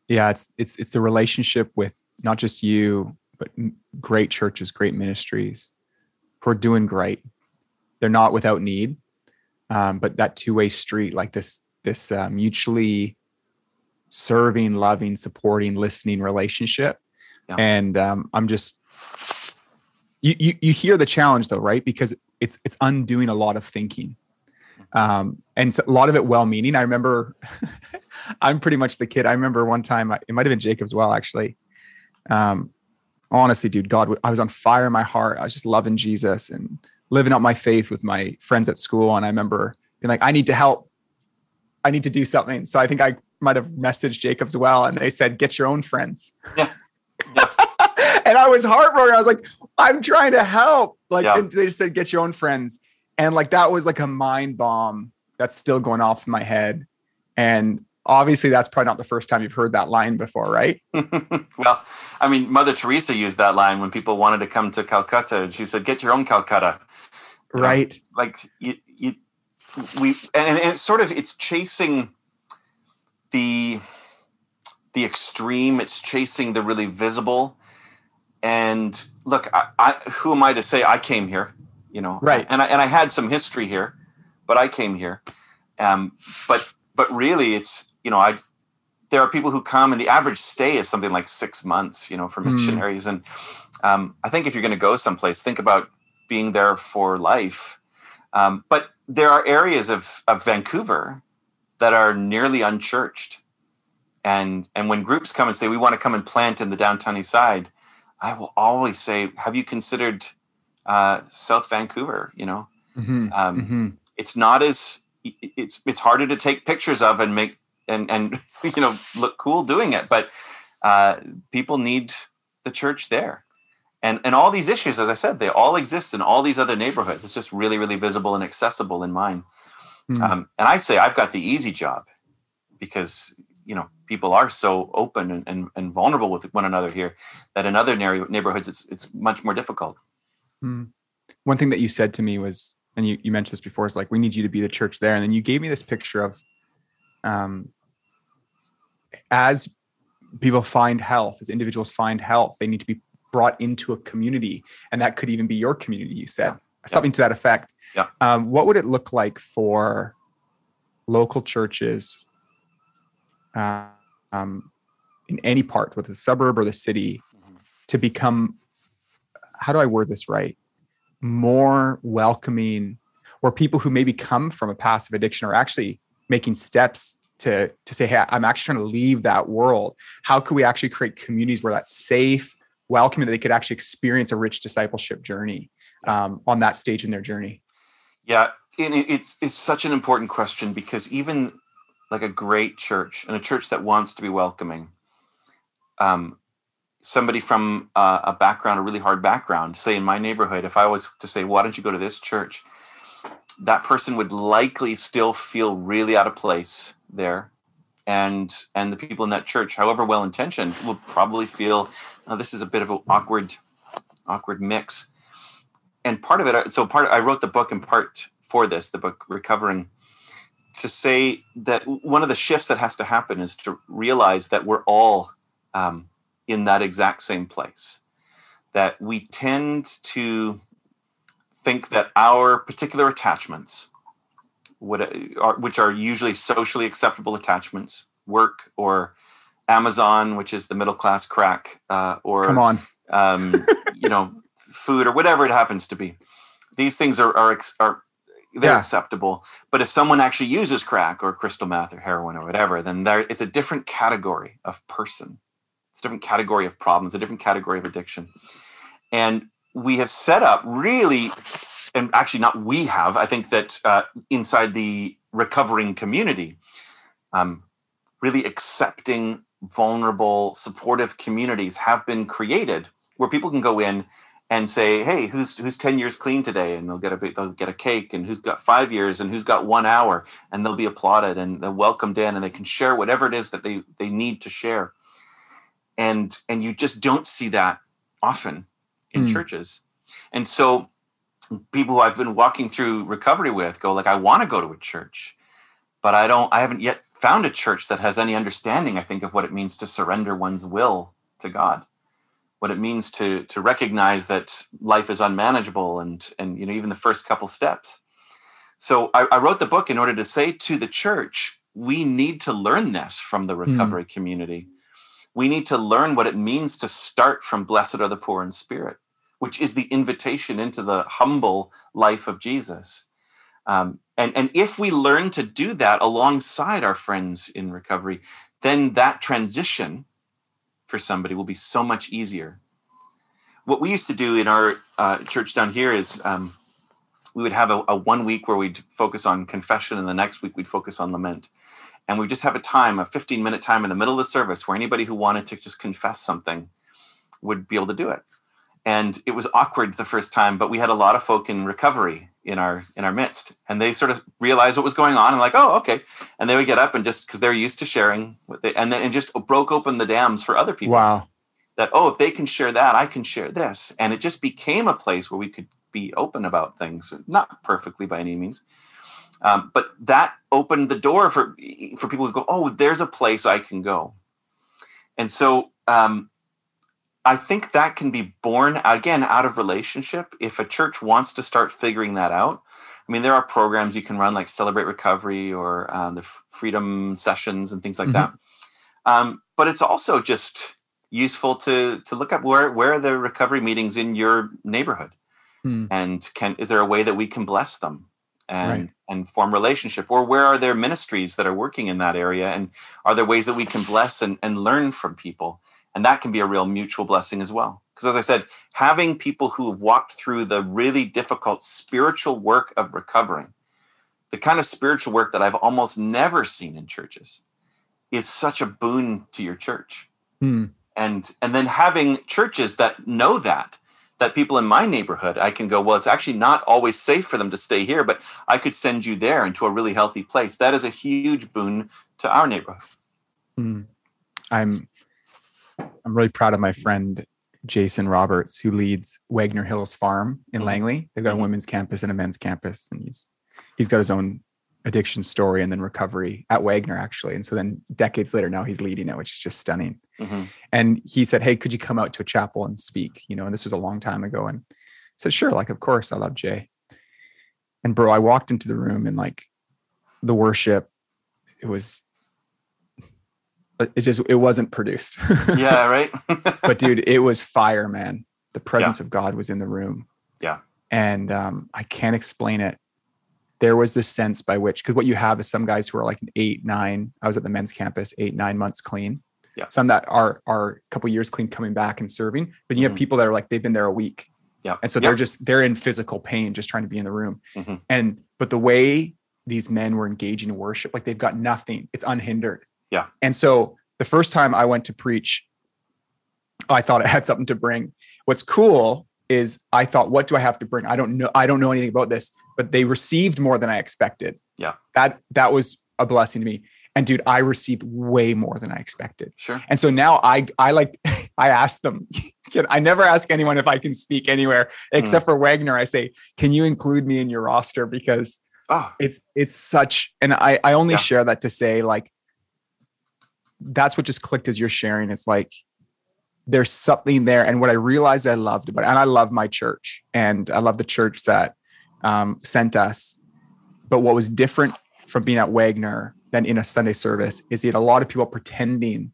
it's the relationship with not just you, but great churches, great ministries who are doing great. They're not without need. But that two-way street, like this mutually serving, loving, supporting, listening relationship. Yeah. And I'm just, you hear the challenge though, right? Because it's undoing a lot of thinking. And so a lot of it well-meaning. I remember, I'm pretty much the kid. I remember one time, it might've been Jacob's Well, actually. Honestly, dude, God, I was on fire in my heart. I was just loving Jesus and living out my faith with my friends at school. And I remember being like, I need to help. I need to do something. So I think I might've messaged Jacob's Well and they said, get your own friends. Yeah. And I was heartbroken. I was like, I'm trying to help. Like, yeah. And they just said, get your own friends. And like, that was like a mind bomb that's still going off in my head. And obviously that's probably not the first time you've heard that line before, right? Well, I mean, Mother Teresa used that line when people wanted to come to Calcutta and she said, get your own Calcutta. Right. And it's sort of, it's chasing the extreme. It's chasing the really visible. And look, who am I to say I came here? you know. Right. And I had some history here, but I came here. But really, it's, you know, there are people who come, and the average stay is something like 6 months, you know, for missionaries. Mm. And I think if you're going to go someplace, think about being there for life. But there are areas of Vancouver that are nearly unchurched. And when groups come and say, we want to come and plant in the downtown Eastside, I will always say, have you considered South Vancouver? You know, mm-hmm. It's not as, it's harder to take pictures of and make, and you know, look cool doing it. But people need the church there. And all these issues, as I said, they all exist in all these other neighborhoods. It's just really, really visible and accessible in mine. Mm. And I say I've got the easy job because, you know, people are so open and vulnerable with one another here that in other neighborhoods, it's much more difficult. Mm. One thing that you said to me was, and you mentioned this before, is like, we need you to be the church there. And then you gave me this picture of as people find health, as individuals find health, they need to be brought into a community. And that could even be your community, you said. Yeah. Something to that effect. Yeah. What would it look like for local churches in any part, whether the suburb or the city, to become, how do I word this right, more welcoming, or people who maybe come from a passive addiction are actually making steps to say, hey, I'm actually trying to leave that world. How can we actually create communities where that's safe, welcoming, that they could actually experience a rich discipleship journey on that stage in their journey? Yeah, and it's such an important question, because even like a great church and a church that wants to be welcoming, somebody from a background, a really hard background, say in my neighborhood, if I was to say, why don't you go to this church? That person would likely still feel really out of place there. And the people in that church, however well-intentioned, will probably feel, oh, this is a bit of an awkward mix. And part of it, I wrote the book in part for this, the book Recovering, to say that one of the shifts that has to happen is to realize that we're all in that exact same place, that we tend to think that our particular attachments, which are usually socially acceptable attachments, work or Amazon, which is the middle-class crack, or come on. You know, food or whatever it happens to be. These things are they're acceptable. But if someone actually uses crack or crystal meth or heroin or whatever, then it's a different category of person. It's a different category of problems, a different category of addiction. And we have set up really, and actually not we have, I think that inside the recovering community, really accepting, vulnerable, supportive communities have been created where people can go in and say, hey, who's 10 years clean today? And they'll get a cake, and who's got 5 years, and who's got 1 hour, and they'll be applauded and they're welcomed in, and they can share whatever it is that they need to share. And you just don't see that often in churches. And so people who I've been walking through recovery with go like, I want to go to a church, but I haven't yet found a church that has any understanding, I think, of what it means to surrender one's will to God, what it means to recognize that life is unmanageable, and you know, even the first couple steps. So I wrote the book in order to say to the church, we need to learn this from the recovery community. We need to learn what it means to start from blessed are the poor in spirit, which is the invitation into the humble life of Jesus. And if we learn to do that alongside our friends in recovery, then that transition for somebody will be so much easier. What we used to do in our church down here is we would have a 1 week where we'd focus on confession, and the next week we'd focus on lament. And we'd just have a 15-minute time in the middle of the service where anybody who wanted to just confess something would be able to do it. And it was awkward the first time, but we had a lot of folk in recovery in our midst, and they sort of realized what was going on and like, oh, okay. And they would get up and just, because they're used to sharing, and just broke open the dams for other people. Wow. That, oh, if they can share that, I can share this. And it just became a place where we could be open about things, not perfectly by any means. But that opened the door for people to go, oh, there's a place I can go. And so I think that can be born, again, out of relationship. If a church wants to start figuring that out, I mean, there are programs you can run like Celebrate Recovery or the Freedom Sessions and things like that. But it's also just useful to look up where are the recovery meetings in your neighborhood, and is there a way that we can bless them and form relationship, or where are there ministries that are working in that area, and are there ways that we can bless and learn from people? And that can be a real mutual blessing as well. Because as I said, having people who have walked through the really difficult spiritual work of recovering, the kind of spiritual work that I've almost never seen in churches, is such a boon to your church. And then having churches that know that, that people in my neighborhood, I can go, well, it's actually not always safe for them to stay here, but I could send you there into a really healthy place. That is a huge boon to our neighborhood. I'm really proud of my friend, Jason Roberts, who leads Wagner Hills Farm in Langley. They've got a women's campus and a men's campus, and he's got his own addiction story and then recovery at Wagner, actually. And so then decades later, now he's leading it, which is just stunning. And he said, hey, could you come out to a chapel and speak? You know, and this was a long time ago. And I said, sure, like, of course, I love Jay. And bro, I walked into the room and like the worship, it wasn't produced. Yeah, right. But dude, it was fire, man. The presence of God was in the room. Yeah. And I can't explain it. There was this sense by which, because what you have is some guys who are like 8, 9, I was at the men's campus, 8, 9 months clean. Yeah. Some that are a couple years clean, coming back and serving. But you have people that are like, they've been there a week. Yeah. And so they're in physical pain, just trying to be in the room. But the way these men were engaging in worship, like they've got nothing, it's unhindered. Yeah. And so the first time I went to preach, I thought I had something to bring. What's cool is I thought, what do I have to bring? I don't know anything about this, but they received more than I expected. Yeah. That was a blessing to me. And dude, I received way more than I expected. Sure. And so now I asked them, I never ask anyone if I can speak anywhere except for Wagner. I say, can you include me in your roster? Because it's such, and I only share that to say, like, that's what just clicked as you're sharing. It's like, there's something there. And what I realized I loved about it, and I love my church and I love the church that sent us. But what was different from being at Wagner than in a Sunday service is you had a lot of people pretending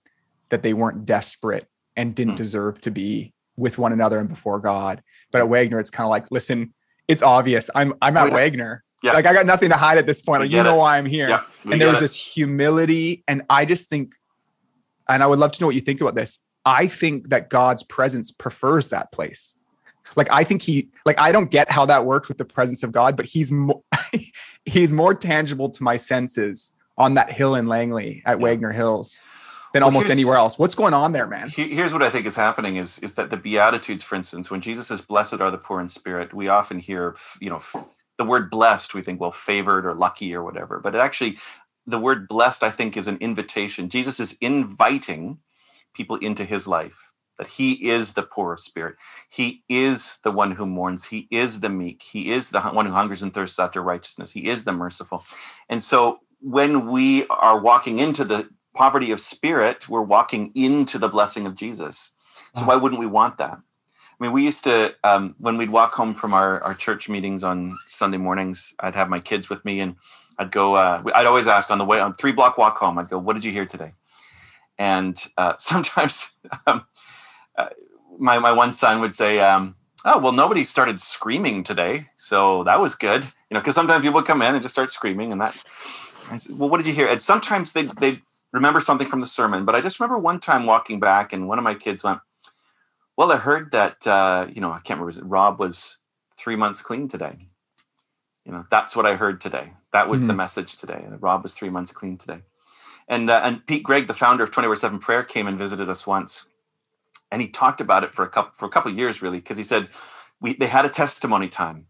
that they weren't desperate and didn't deserve to be with one another and before God. But at Wagner, it's kind of like, listen, it's obvious. I'm at Wagner. Yeah. Like I got nothing to hide at this point. Like, you know why I'm here. Yeah, and there was this humility. And I just think, and I would love to know what you think about this. I think that God's presence prefers that place. Like, I think I don't get how that worked with the presence of God, but he's more tangible to my senses on that hill in Langley at Wagner Hills than almost anywhere else. What's going on there, man? Here's what I think is happening is that the Beatitudes, for instance, when Jesus says, blessed are the poor in spirit, we often hear, the word blessed, we think, well, favored or lucky or whatever, but it actually, the word blessed, I think, is an invitation. Jesus is inviting people into his life, that he is the poor of spirit. He is the one who mourns. He is the meek. He is the one who hungers and thirsts after righteousness. He is the merciful. And so when we are walking into the poverty of spirit, we're walking into the blessing of Jesus. So why wouldn't we want that? I mean, we used to, when we'd walk home from our church meetings on Sunday mornings, I'd have my kids with me, and I'd go, I'd always ask on the way, on 3-block walk home, I'd go, what did you hear today? And sometimes my one son would say, oh, well, nobody started screaming today. So that was good. Because sometimes people would come in and just start screaming. I said, well, what did you hear? And sometimes they'd remember something from the sermon. But I just remember one time walking back and one of my kids went, well, I heard that, I can't remember, Rob was 3 months clean today. That's what I heard today. That was the message today. Rob was 3 months clean today. And Pete Gregg, the founder of 24-7 Prayer, came and visited us once. And he talked about it for a couple of years, really, because he said, they had a testimony time.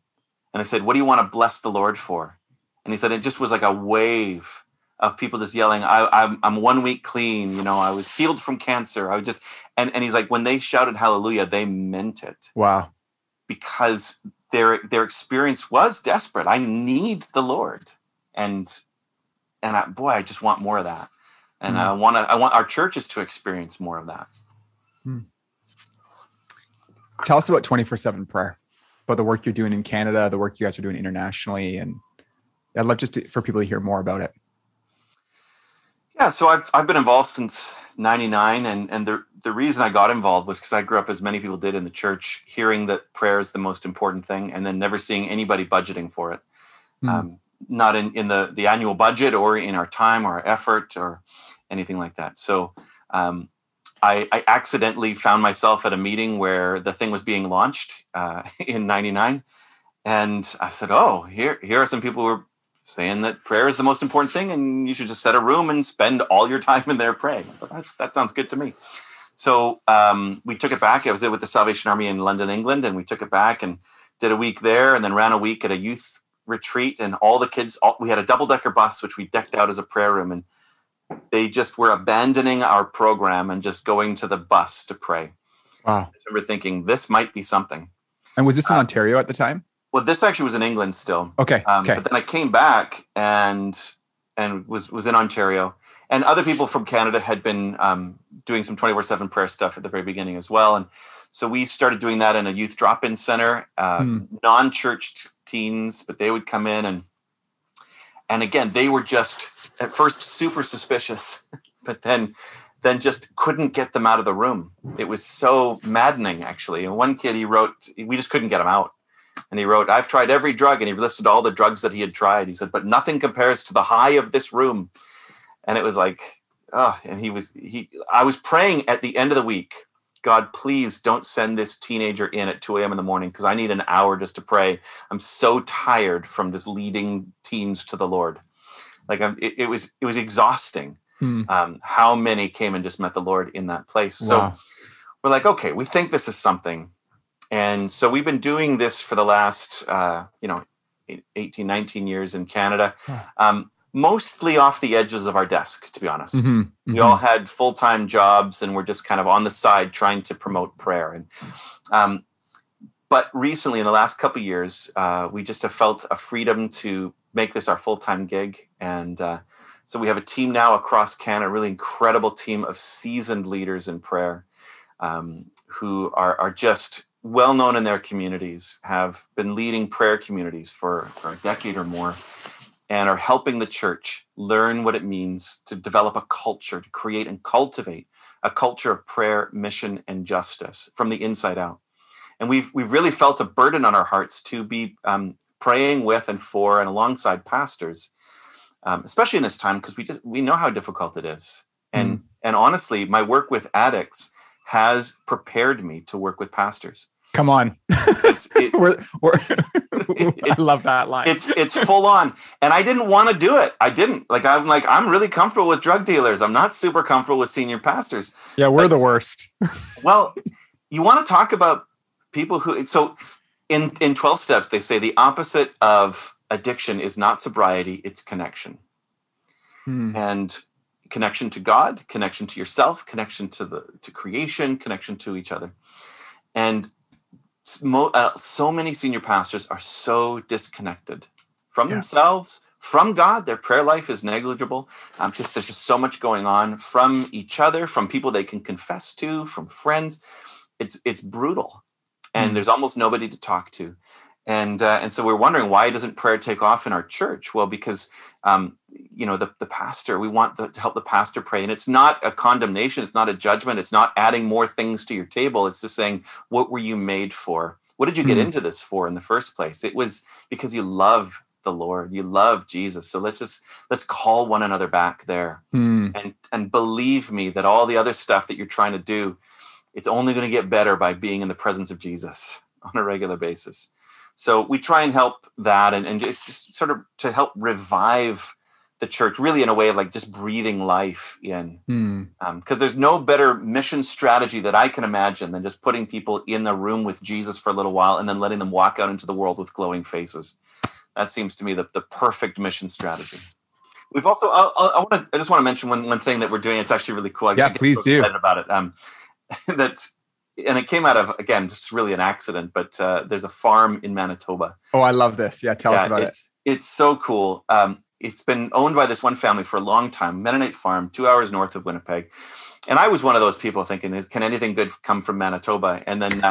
And I said, what do you want to bless the Lord for? And he said, it just was like a wave of people just yelling, I'm 1 week clean. I was healed from cancer. And he's like, when they shouted hallelujah, they meant it. Wow. Because their experience was desperate. I need the Lord. And I just want more of that. And I want our churches to experience more of that. Tell us about 24-7 prayer, about the work you're doing in Canada, the work you guys are doing internationally. And I'd love just to, for people to hear more about it. Yeah, so I've been involved since 99. And the reason I got involved was because I grew up, as many people did in the church, hearing that prayer is the most important thing and then never seeing anybody budgeting for it. Not in the annual budget or in our time or our effort or anything like that. So I accidentally found myself at a meeting where the thing was being launched in 99. And I said, oh, here are some people who are saying that prayer is the most important thing and you should just set a room and spend all your time in there praying. That sounds good to me. So we took it back. I was there with the Salvation Army in London, England, and we took it back and did a week there and then ran a week at a youth retreat, and all the kids, we had a double-decker bus, which we decked out as a prayer room, and they just were abandoning our program and just going to the bus to pray. Wow. I remember thinking, this might be something. And was this in Ontario at the time? Well, this actually was in England still. Okay. But then I came back and was in Ontario, and other people from Canada had been doing some 24-7 prayer stuff at the very beginning as well. And so we started doing that in a youth drop-in center, non-churched teens, but they would come in and again, they were just at first super suspicious, but then just couldn't get them out of the room. It was so maddening, actually. And one kid, he wrote, we just couldn't get him out. And he wrote, I've tried every drug, and he listed all the drugs that he had tried. He said, but nothing compares to the high of this room. And it was like, oh, and I was praying at the end of the week, God, please don't send this teenager in at 2 a.m. in the morning because I need an hour just to pray. I'm so tired from just leading teens to the Lord. Like it was exhausting how many came and just met the Lord in that place. Wow. So we're like, okay, we think this is something. And so we've been doing this for the last, 18, 19 years in Canada, mostly off the edges of our desk, to be honest. We all had full-time jobs and we're just kind of on the side trying to promote prayer. And but recently, in the last couple of years, we just have felt a freedom to make this our full-time gig. And so we have a team now across Canada, a really incredible team of seasoned leaders in prayer who are just well-known in their communities, have been leading prayer communities for a decade or more, and are helping the church learn what it means to develop a culture, to create and cultivate a culture of prayer, mission, and justice from the inside out. And we've really felt a burden on our hearts to be praying with and for and alongside pastors, especially in this time, because we know how difficult it is. And honestly, my work with addicts has prepared me to work with pastors. Come on. I love that line. It's full on. And I didn't want to do it. I didn't. I'm really comfortable with drug dealers. I'm not super comfortable with senior pastors. Yeah, we're the worst. Well, you want to talk about people who, so in 12 steps, they say the opposite of addiction is not sobriety, it's connection. And connection to God, connection to yourself, connection to creation, connection to each other. And so many senior pastors are so disconnected from themselves, from God. Their prayer life is negligible. There's just so much going on, from each other, from people they can confess to, from friends. It's brutal, and there's almost nobody to talk to. And so we're wondering, why doesn't prayer take off in our church? Well, because the pastor, we want to help the pastor pray, and it's not a condemnation, it's not a judgment, it's not adding more things to your table. It's just saying, what were you made for? What did you get into this for in the first place? It was because you love the Lord, you love Jesus. So let's call one another back there, and believe me that all the other stuff that you're trying to do, it's only going to get better by being in the presence of Jesus on a regular basis. So we try and help that, and it's just sort of to help revive the church, really, in a way of like just breathing life in. Because there's no better mission strategy that I can imagine than just putting people in the room with Jesus for a little while and then letting them walk out into the world with glowing faces. That seems to me the perfect mission strategy. We've also, I just want to mention one thing that we're doing. It's actually really cool. Yeah, please do. I'm excited about it. And it came out of, again, just really an accident, but there's a farm in Manitoba. Oh, I love this. Yeah, tell us about it. It's so cool. It's been owned by this one family for a long time, Mennonite Farm, 2 hours north of Winnipeg. And I was one of those people thinking, can anything good come from Manitoba? And then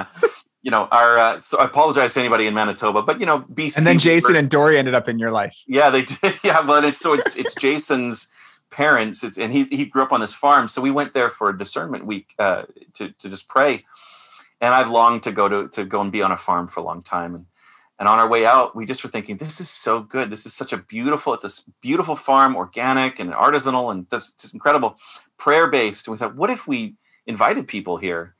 you know, our, so I apologize to anybody in Manitoba, but, you know, BC. And then Jason and Dory ended up in your life. Yeah, they did. Yeah. Well, and it's Jason's parents. And he grew up on this farm. So we went there for a discernment week, to just pray. And I've longed to go and be on a farm for a long time. And on our way out, we just were thinking, this is so good. This is such a beautiful, it's a beautiful farm, organic and artisanal and just incredible, prayer-based. And we thought, what if we invited people here?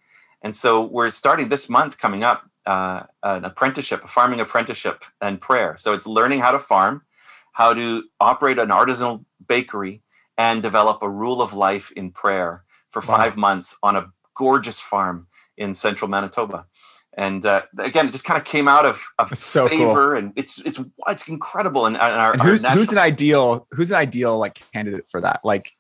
And so we're starting this month coming up, an apprenticeship, a farming apprenticeship and prayer. So it's learning how to farm, how to operate an artisanal bakery, and develop a rule of life in prayer for 5 months on a gorgeous farm in central Manitoba. And again, it just kind of came out of so favor, cool. And it's incredible. Who's an ideal like candidate for that? Like,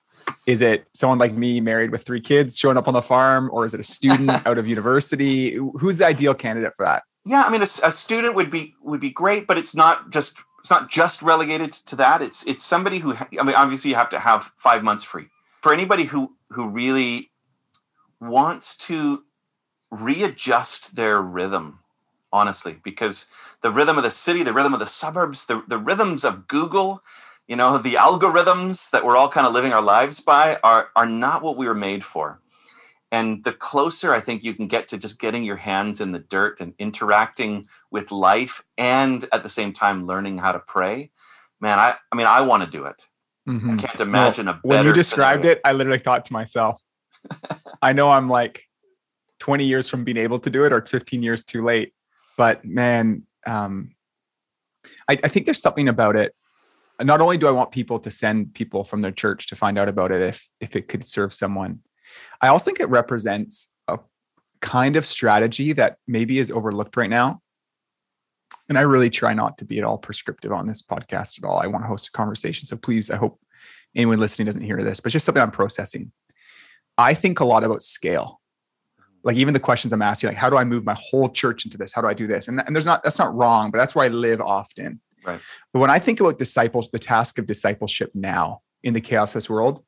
is it someone like me, married with 3 kids, showing up on the farm, or is it a student out of university? Who's the ideal candidate for that? Yeah, I mean, a student would be great, but it's not just relegated to that. It's somebody who, I mean, obviously you have to have 5 months free. For anybody who really wants to readjust their rhythm, honestly, because the rhythm of the city, the rhythm of the suburbs, the rhythms of Google, you know, the algorithms that we're all kind of living our lives by are not what we were made for. And the closer I think you can get to just getting your hands in the dirt and interacting with life and at the same time learning how to pray, man, I mean, I want to do it. Mm-hmm. I can't imagine a better When you described scenario. It, I literally thought to myself, I know I'm like 20 years from being able to do it or 15 years too late. But man, I think there's something about it. Not only do I want people to send people from their church to find out about it, if it could serve someone, I also think it represents a kind of strategy that maybe is overlooked right now. And I really try not to be at all prescriptive on this podcast at all. I want to host a conversation. So please, I hope anyone listening doesn't hear this, but it's just something I'm processing. I think a lot about scale. Like even the questions I'm asking, like, how do I move my whole church into this? How do I do this? And that's not wrong, but that's where I live often. Right. But when I think about disciples, the task of discipleship now in the chaos of this world,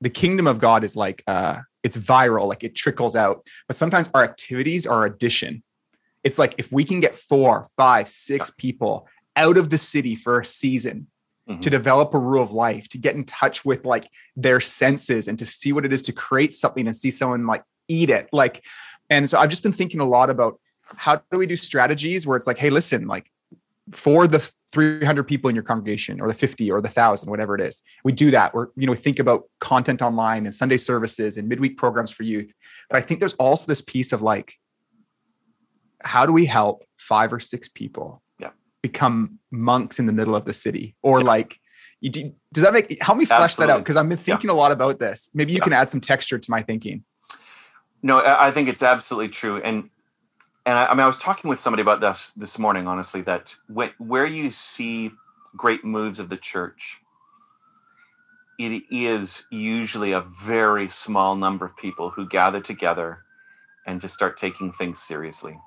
the kingdom of God is like, it's viral, like it trickles out, but sometimes our activities are addition. It's like, if we can get 4, 5, 6 people out of the city for a season, mm-hmm. to develop a rule of life, to get in touch with like their senses and to see what it is to create something and see someone like eat it. Like, and so I've just been thinking a lot about how do we do strategies where it's like, hey, listen, like for the 300 people in your congregation or the 50 or the 1,000, whatever it is, we do that. We're, you know, we think about content online and Sunday services and midweek programs for youth. But I think there's also this piece of like, how do we help 5 or 6 people become monks in the middle of the city? Or like, does that make, help me flesh Absolutely. That out? Because I've been thinking a lot about this. Maybe you can add some texture to my thinking. No, I think it's absolutely true. And I mean, I was talking with somebody about this morning, honestly, that where you see great moves of the church, it is usually a very small number of people who gather together and just start taking things seriously.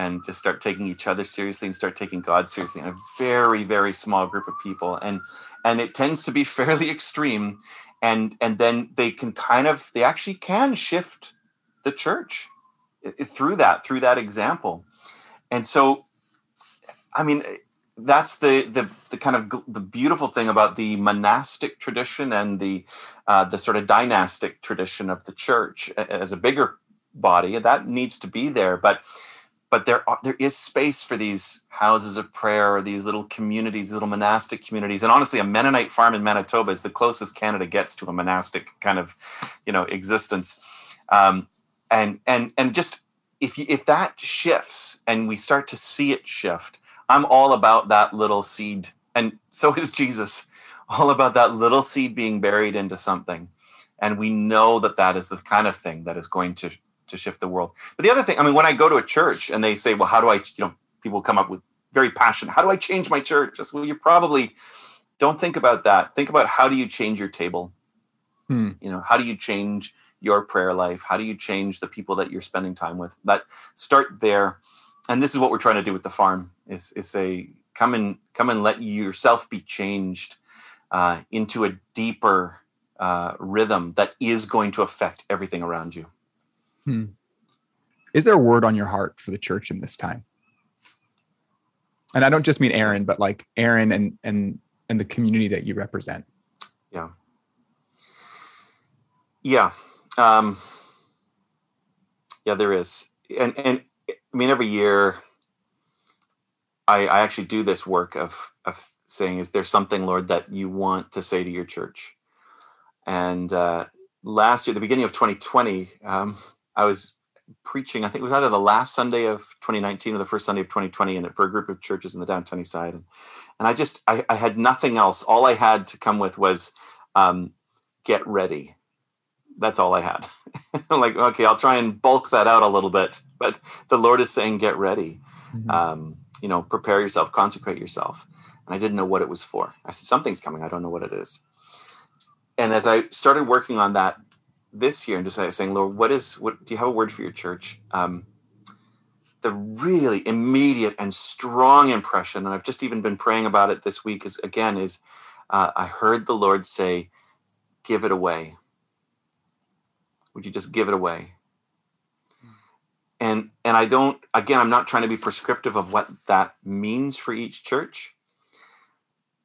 And just start taking each other seriously and start taking God seriously in a very, very small group of people. And it tends to be fairly extreme. And then they can actually can shift the church through that example. And so, I mean, that's the kind of the beautiful thing about the monastic tradition and the sort of dynastic tradition of the church as a bigger body that needs to be there. But there is space for these houses of prayer, or these little communities, little monastic communities. And honestly, a Mennonite farm in Manitoba is the closest Canada gets to a monastic kind of, you know, existence. And just if that shifts and we start to see it shift, I'm all about that little seed. And so is Jesus, all about that little seed being buried into something. And we know that is the kind of thing that is going to shift the world. But the other thing, I mean, when I go to a church and they say, well, how do I, you know, people come up with very passionate, how do I change my church? I said, well, you probably don't think about that. Think about how do you change your table? You know, how do you change your prayer life? How do you change the people that you're spending time with? But start there. And this is what we're trying to do with the farm is say, come and let yourself be changed into a deeper rhythm that is going to affect everything around you. Is there a word on your heart for the church in this time? And I don't just mean Aaron, but like Aaron and the community that you represent. Yeah. Yeah. Yeah, there is. And I mean, every year I actually do this work of saying, is there something, Lord, that you want to say to your church? And last year, the beginning of 2020, I was preaching, I think it was either the last Sunday of 2019 or the first Sunday of 2020, and for a group of churches in the downtown Eastside. And I had nothing else. All I had to come with was get ready. That's all I had. I'm like, okay, I'll try and bulk that out a little bit. But the Lord is saying, get ready. Mm-hmm. Prepare yourself, consecrate yourself. And I didn't know what it was for. I said, something's coming. I don't know what it is. And as I started working on that this year and just saying, Lord, what do you have a word for your church? The really immediate and strong impression, and I've just even been praying about it this week, is I heard the Lord say, give it away. Would you just give it away? And I don't, again, I'm not trying to be prescriptive of what that means for each church.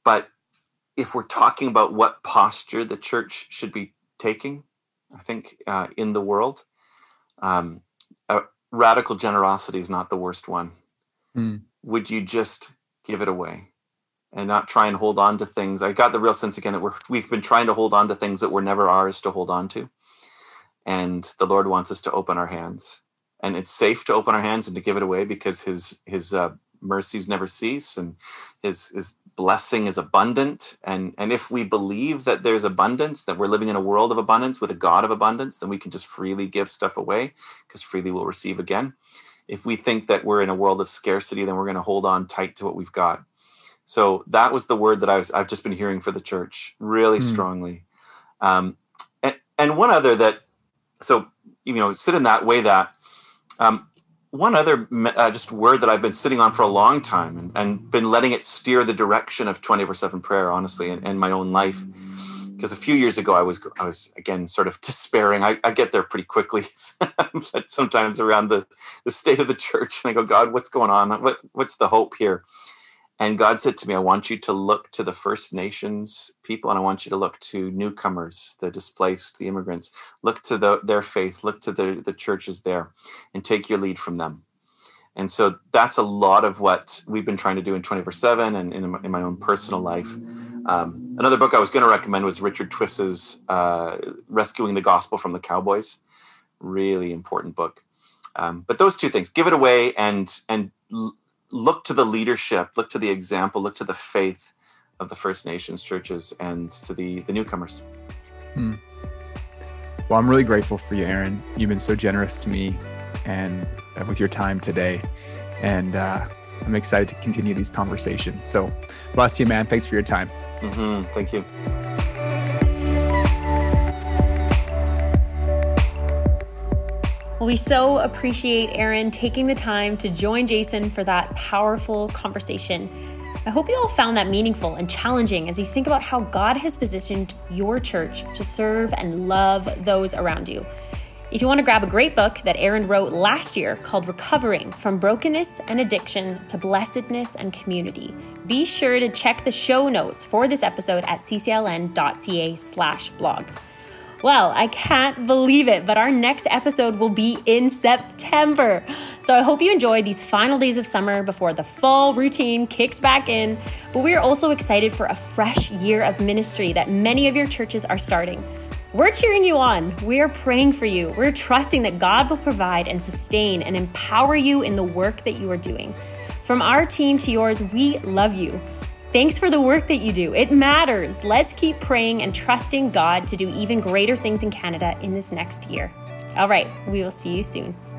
But if we're talking about what posture the church should be taking, I think in the world, radical generosity is not the worst one. Mm. Would you just give it away and not try and hold on to things? I got the real sense again that we've been trying to hold on to things that were never ours to hold on to. And the Lord wants us to open our hands. And it's safe to open our hands and to give it away because his mercies never cease and his blessing is abundant. And if we believe that there's abundance, that we're living in a world of abundance with a God of abundance, then we can just freely give stuff away because freely we'll receive again. If we think that we're in a world of scarcity, then we're going to hold on tight to what we've got. So that was the word that I've just been hearing for the church really strongly. And one other that, so, sit in that way that, one other just word that I've been sitting on for a long time and been letting it steer the direction of 24/7 prayer, honestly, and my own life. Because a few years ago, I was again, sort of despairing. I get there pretty quickly, sometimes around the state of the church. And I go, God, what's going on? What's the hope here? And God said to me, I want you to look to the First Nations people, and I want you to look to newcomers, the displaced, the immigrants. Look to their faith, look to the churches there, and take your lead from them. And so that's a lot of what we've been trying to do in 24/7 and in my own personal life. Another book I was going to recommend was Richard Twiss's Rescuing the Gospel from the Cowboys. Really important book. But those two things, give it away and look to the leadership, look to the example, look to the faith of the First Nations churches and to the newcomers. Well, I'm really grateful for you, Aaron. You've been so generous to me and with your time today. And I'm excited to continue these conversations. So bless you, man. Thanks for your time. Mm-hmm. Thank you. We so appreciate Aaron taking the time to join Jason for that powerful conversation. I hope you all found that meaningful and challenging as you think about how God has positioned your church to serve and love those around you. If you want to grab a great book that Aaron wrote last year called Recovering from Brokenness and Addiction to Blessedness and Community, be sure to check the show notes for this episode at ccln.ca/blog. Well, I can't believe it, but our next episode will be in September. So I hope you enjoy these final days of summer before the fall routine kicks back in. But we are also excited for a fresh year of ministry that many of your churches are starting. We're cheering you on. We are praying for you. We're trusting that God will provide and sustain and empower you in the work that you are doing. From our team to yours, we love you. Thanks for the work that you do. It matters. Let's keep praying and trusting God to do even greater things in Canada in this next year. All right, we will see you soon.